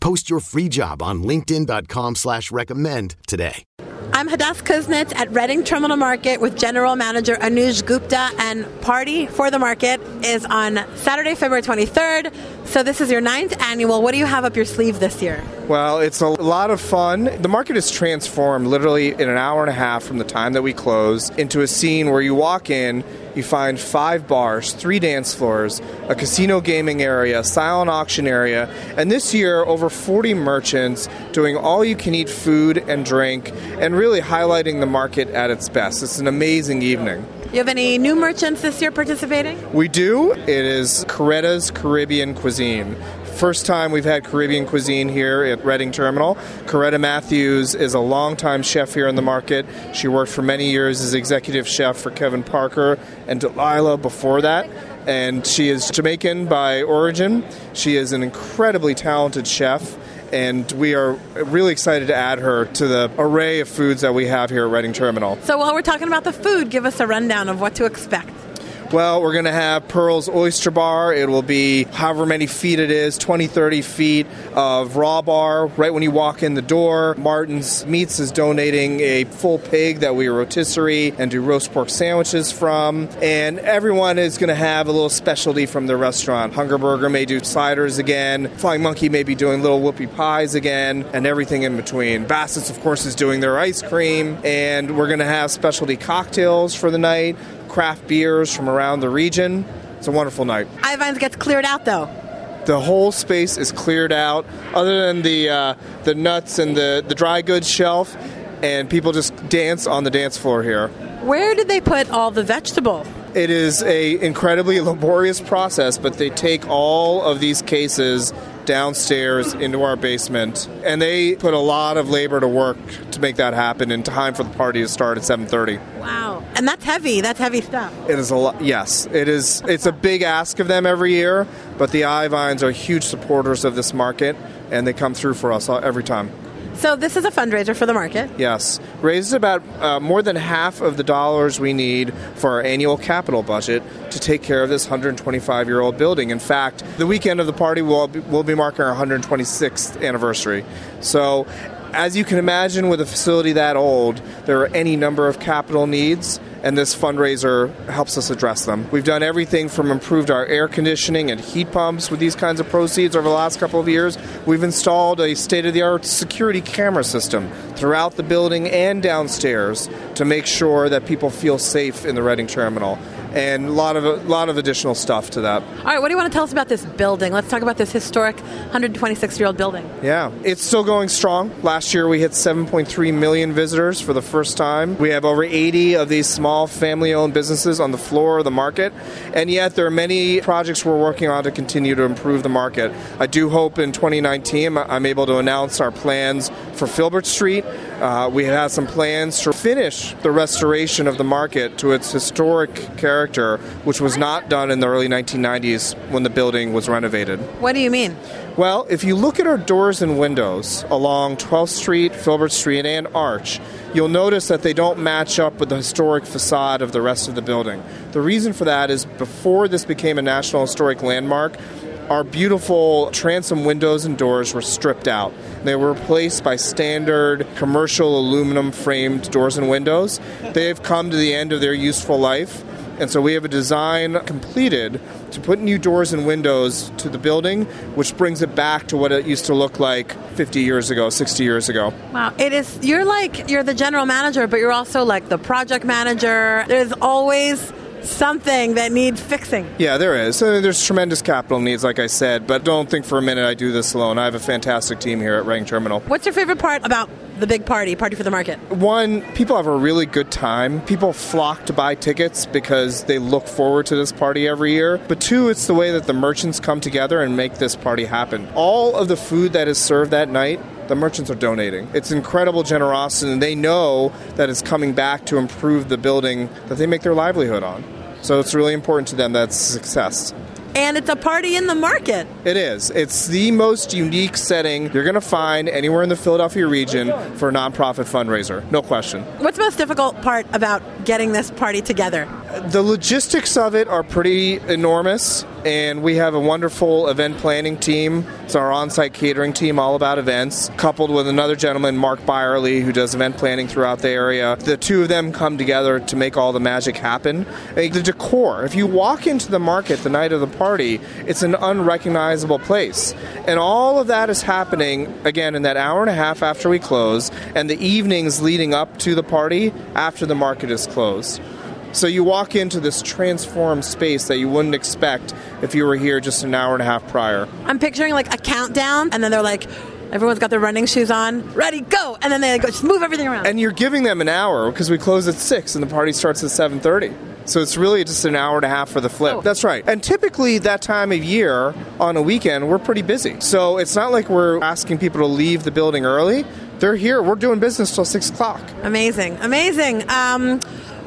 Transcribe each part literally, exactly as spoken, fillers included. Post your free job on linkedin.com slash recommend today. I'm Hadass Kuznets at Reading Terminal Market with General Manager Anuj Gupta, and Party for the Market is on Saturday, February twenty-third. So this is your ninth annual. What do you have up your sleeve this year? Well, it's a lot of fun. The market is transformed literally in an hour and a half from the time that we close into a scene where you walk in, you find five bars, three dance floors, a casino gaming area, silent auction area, and this year over forty merchants doing all-you-can-eat food and drink and really highlighting the market at its best. It's an amazing evening. You have any new merchants this year participating? We do. It is Coretta's Caribbean Cuisine. First time we've had Caribbean cuisine here at Reading Terminal. Coretta Matthews is a longtime chef here in the market. She worked for many years as executive chef for Kevin Parker and Delilah before that. And she is Jamaican by origin. She is an incredibly talented chef. And we are really excited to add her to the array of foods that we have here at Reading Terminal. So while we're talking about the food, give us a rundown of what to expect. Well, we're going to have Pearl's Oyster Bar. It will be however many feet it is, twenty, thirty feet of raw bar right when you walk in the door. Martin's Meats is donating a full pig that we rotisserie and do roast pork sandwiches from. And everyone is going to have a little specialty from the restaurant. Hunger Burger may do sliders again. Flying Monkey may be doing little whoopie pies again and everything in between. Bassett's, of course, is doing their ice cream. And we're going to have specialty cocktails for the night, craft beers from around the region. It's a wonderful night. Ivines gets cleared out, though. The whole space is cleared out, other than the uh, the nuts and the, the dry goods shelf, and people just dance on the dance floor here. Where did they put all the vegetables? It is a incredibly laborious process, but they take all of these cases downstairs into our basement, and they put a lot of labor to work to make that happen in time for the party to start at seven thirty. Wow. And that's heavy. That's heavy stuff. It is a lot. Yes, it is. It's a big ask of them every year, but the Ivines are huge supporters of this market, and they come through for us every time. So this is a fundraiser for the market. Yes. Raises about uh, more than half of the dollars we need for our annual capital budget to take care of this one hundred twenty-five-year-old building. In fact, the weekend of the party, we'll be, we'll be marking our one hundred twenty-sixth anniversary. So as you can imagine, with a facility that old, there are any number of capital needs, and this fundraiser helps us address them. We've done everything from improved our air conditioning and heat pumps with these kinds of proceeds over the last couple of years. We've installed a state-of-the-art security camera system throughout the building and downstairs to make sure that people feel safe in the Reading Terminal, and a lot of a lot of additional stuff to that. All right, what do you want to tell us about this building? Let's talk about this historic one hundred twenty-six-year-old building. Yeah, it's still going strong. Last year we hit seven point three million visitors for the first time. We have over eighty of these small family-owned businesses on the floor of the market, and yet there are many projects we're working on to continue to improve the market. I do hope in twenty nineteen I'm able to announce our plans for Filbert Street. Uh, we have some plans to finish the restoration of the market to its historic character, which was not done in the early nineteen nineties when the building was renovated. What do you mean? Well, if you look at our doors and windows along twelfth Street, Filbert Street, and Arch, you'll notice that they don't match up with the historic facade of the rest of the building. The reason for that is before this became a National Historic Landmark, our beautiful transom windows and doors were stripped out. They were replaced by standard commercial aluminum framed doors and windows. They've come to the end of their useful life. And so we have a design completed to put new doors and windows to the building, which brings it back to what it used to look like fifty years ago, sixty years ago. Wow. It is, you're like, you're the general manager, but you're also like the project manager. There's always something that needs fixing. Yeah, there is. Uh, there's tremendous capital needs, like I said, but don't think for a minute I do this alone. I have a fantastic team here at Reading Terminal. What's your favorite part about the big party, Party for the Market? One, people have a really good time. People flock to buy tickets because they look forward to this party every year. But two, it's the way that the merchants come together and make this party happen. All of the food that is served that night the merchants are donating. It's incredible generosity, and they know that it's coming back to improve the building that they make their livelihood on. So it's really important to them that it's a success. And it's a party in the market. It is. It's the most unique setting you're going to find anywhere in the Philadelphia region for a nonprofit fundraiser. No question. What's the most difficult part about getting this party together? The logistics of it are pretty enormous, and we have a wonderful event planning team. It's our on-site catering team, all about events, coupled with another gentleman, Mark Byerly, who does event planning throughout the area. The two of them come together to make all the magic happen. The decor, if you walk into the market the night of the party, Party, it's an unrecognizable place. And all of that is happening, again, in that hour and a half after we close, and the evenings leading up to the party after the market is closed. So you walk into this transformed space that you wouldn't expect if you were here just an hour and a half prior. I'm picturing like a countdown, and then they're like, everyone's got their running shoes on. Ready, go! And then they like, just move everything around. And you're giving them an hour because we close at six and the party starts at seven thirty. So it's really just an hour and a half for the flip. Oh. That's right. And typically that time of year on a weekend, we're pretty busy. So it's not like we're asking people to leave the building early. They're here. We're doing business till six o'clock. Amazing. Amazing. Um,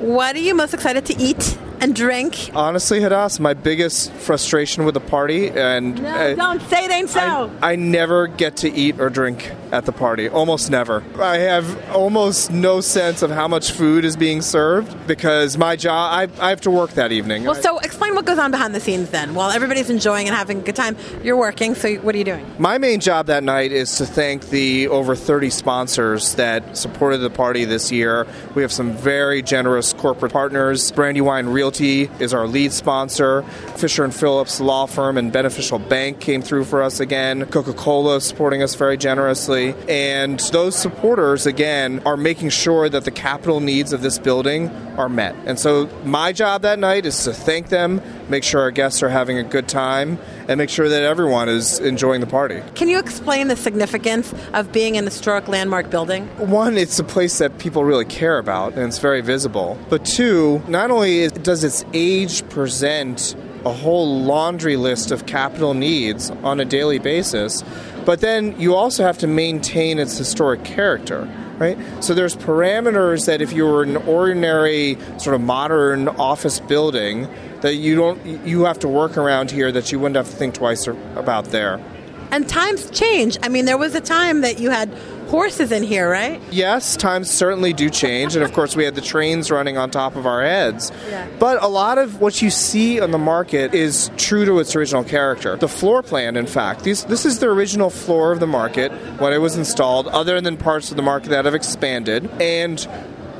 what are you most excited to eat and drink? Honestly, Hadass, my biggest frustration with the party, and no, I, don't say it ain't so. I, I never get to eat or drink at the party. Almost never. I have almost no sense of how much food is being served because my job, I, I have to work that evening. Well, I, so explain what goes on behind the scenes then. While everybody's enjoying and having a good time, you're working, so what are you doing? My main job that night is to thank the over thirty sponsors that supported the party this year. We have some very generous corporate partners. Brandywine Real is our lead sponsor. Fisher and Phillips Law Firm and Beneficial Bank came through for us again. Coca-Cola supporting us very generously. And those supporters, again, are making sure that the capital needs of this building are met. And so my job that night is to thank them, make sure our guests are having a good time, and make sure that everyone is enjoying the party. Can you explain the significance of being an historic landmark building? One, it's a place that people really care about, and it's very visible. But two, not only does its age present a whole laundry list of capital needs on a daily basis, but then you also have to maintain its historic character. Right? So there's parameters that if you were an ordinary sort of modern office building that you don't you have to work around here that you wouldn't have to think twice about there. And times change. I mean, there was a time that you had horses in here, right? Yes, times certainly do change. And of course, we had the trains running on top of our heads. Yeah. But a lot of what you see on the market is true to its original character. The floor plan, in fact, these, this is the original floor of the market when it was installed, other than parts of the market that have expanded. And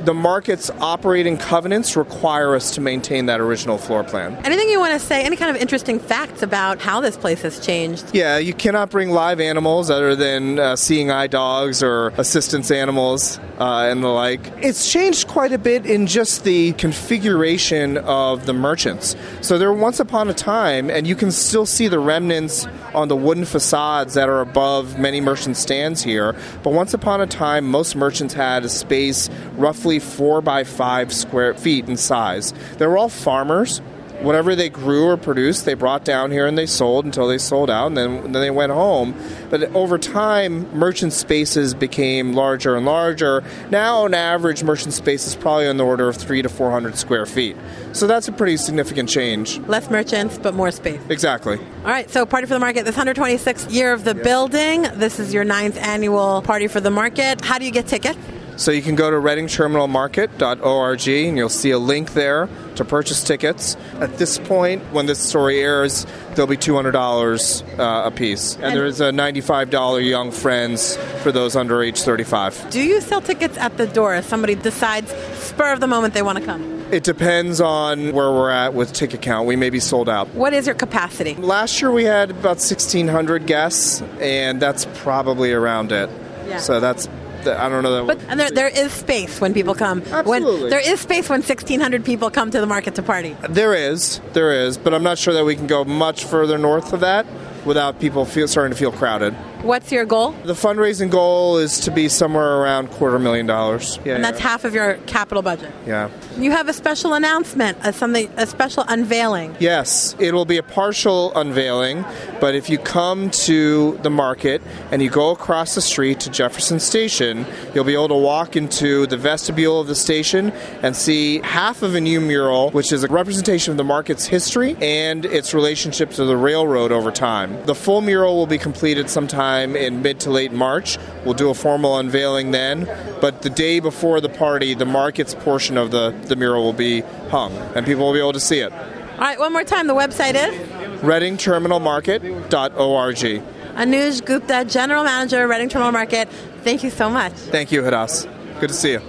the market's operating covenants require us to maintain that original floor plan. Anything you want to say, any kind of interesting facts about how this place has changed? Yeah, you cannot bring live animals other than uh, seeing eye dogs or assistance animals uh, and the like. It's changed quite a bit in just the configuration of the merchants. So there once upon a time, and you can still see the remnants on the wooden facades that are above many merchant stands here, but once upon a time, most merchants had a space roughly four by five square feet in size. They were all farmers. Whatever they grew or produced, they brought down here and they sold until they sold out, and then, and then they went home. But over time, merchant spaces became larger and larger. Now, on average, merchant space is probably on the order of three to four hundred square feet. So that's a pretty significant change. Less merchants, but more space. Exactly. All right, so Party for the Market, this one hundred twenty-sixth year of the yeah. building. This is your ninth annual Party for the Market. How do you get tickets? So you can go to reading terminal market dot org and you'll see a link there to purchase tickets. At this point, when this story airs, there'll be two hundred dollars uh, a piece. And, and there's a ninety-five dollars Young Friends for those under age thirty-five. Do you sell tickets at the door if somebody decides, spur of the moment, they want to come? It depends on where we're at with ticket count. We may be sold out. What is your capacity? Last year we had about sixteen hundred guests, and that's probably around it. Yeah. So that's... I don't know that. But and there, there is space when people come. Absolutely. When, there is space when sixteen hundred people come to the market to party. There is. There is. But I'm not sure that we can go much further north of that without people feel, starting to feel crowded. What's your goal? The fundraising goal is to be somewhere around quarter million dollars. Yeah, and that's yeah. half of your capital budget. Yeah. You have a special announcement, a, something, a special unveiling. Yes, it will be a partial unveiling, but if you come to the market and you go across the street to Jefferson Station, you'll be able to walk into the vestibule of the station and see half of a new mural, which is a representation of the market's history and its relationship to the railroad over time. The full mural will be completed sometime in mid to late March. We'll do a formal unveiling then, but the day before the party, the market's portion of the, the mural will be hung, and people will be able to see it. All right, one more time, the website is? reading terminal market dot org. Anuj Gupta, General Manager, Reading Terminal Market. Thank you so much. Thank you, Hadass. Good to see you.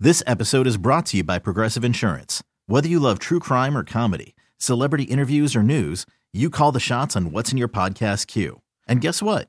This episode is brought to you by Progressive Insurance. Whether you love true crime or comedy, celebrity interviews or news, you call the shots on what's in your podcast queue. And guess what?